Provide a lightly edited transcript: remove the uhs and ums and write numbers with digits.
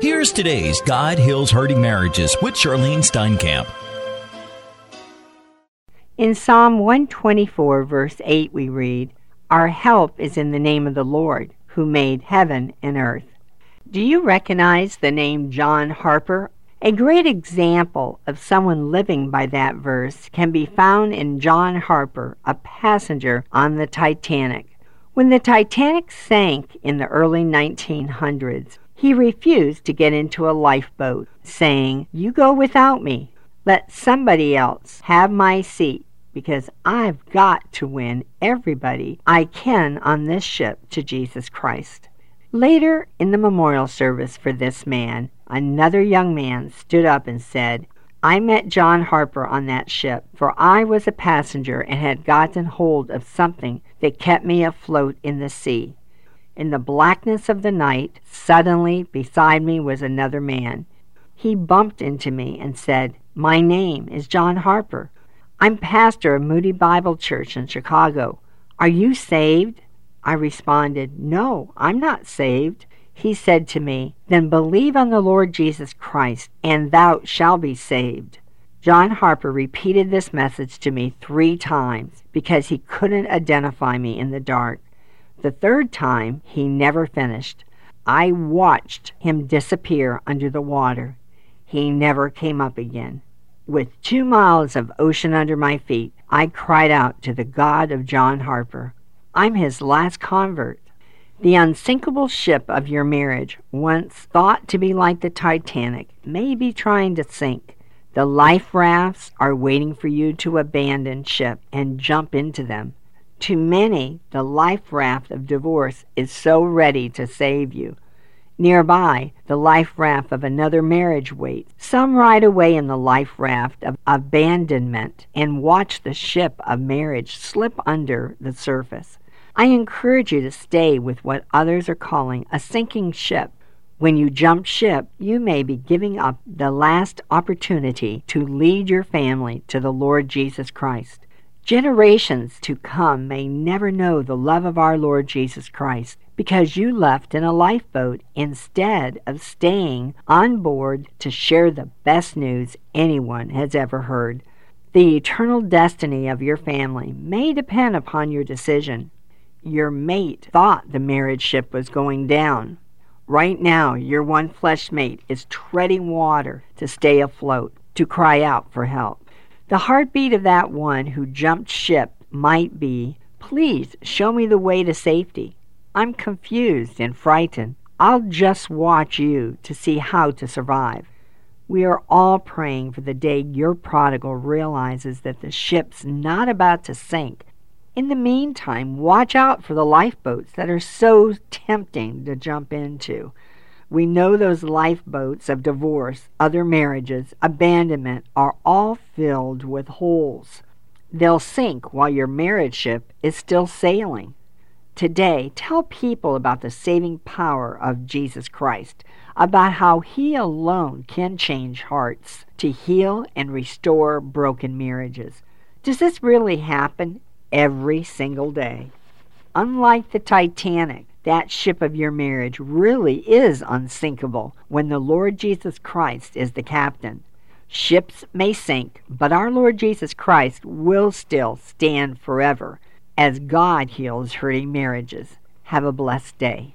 Here's today's God Heals Hurting Marriages with Charlene Steinkamp. In Psalm 124, verse 8, we read, "Our help is in the name of the Lord, who made heaven and earth." Do you recognize the name John Harper? A great example of someone living by that verse can be found in John Harper, a passenger on the Titanic. When the Titanic sank in the early 1900s, he refused to get into a lifeboat, saying, "You go without me. Let somebody else have my seat, because I've got to win everybody I can on this ship to Jesus Christ." Later in the memorial service for this man, another young man stood up and said, "I met John Harper on that ship, for I was a passenger and had gotten hold of something that kept me afloat in the sea. In the blackness of the night, suddenly beside me was another man. He bumped into me and said, 'My name is John Harper. I'm pastor of Moody Bible Church in Chicago. Are you saved?' I responded, 'No, I'm not saved.' He said to me, 'Then believe on the Lord Jesus Christ, and thou shalt be saved.'" John Harper repeated this message to me 3 times because he couldn't identify me in the dark. The 3rd time, he never finished. I watched him disappear under the water. He never came up again. With 2 miles of ocean under my feet, I cried out to the God of John Harper. I'm his last convert. The unsinkable ship of your marriage, once thought to be like the Titanic, may be trying to sink. The life rafts are waiting for you to abandon ship and jump into them. To many, the life raft of divorce is so ready to save you. Nearby, the life raft of another marriage waits. Some ride away in the life raft of abandonment and watch the ship of marriage slip under the surface. I encourage you to stay with what others are calling a sinking ship. When you jump ship, you may be giving up the last opportunity to lead your family to the Lord Jesus Christ. Generations to come may never know the love of our Lord Jesus Christ because you left in a lifeboat instead of staying on board to share the best news anyone has ever heard. The eternal destiny of your family may depend upon your decision. Your mate thought the marriage ship was going down. Right now, your one flesh mate is treading water to stay afloat, to cry out for help. The heartbeat of that one who jumped ship might be, "Please show me the way to safety. I'm confused and frightened. I'll just watch you to see how to survive." We are all praying for the day your prodigal realizes that the ship's not about to sink. In the meantime, watch out for the lifeboats that are so tempting to jump into. We know those lifeboats of divorce, other marriages, abandonment are all filled with holes. They'll sink while your marriage ship is still sailing. Today, tell people about the saving power of Jesus Christ, about how He alone can change hearts to heal and restore broken marriages. Does this really happen every single day? Unlike the Titanic, that ship of your marriage really is unsinkable when the Lord Jesus Christ is the captain. Ships may sink, but our Lord Jesus Christ will still stand forever as God heals hurting marriages. Have a blessed day.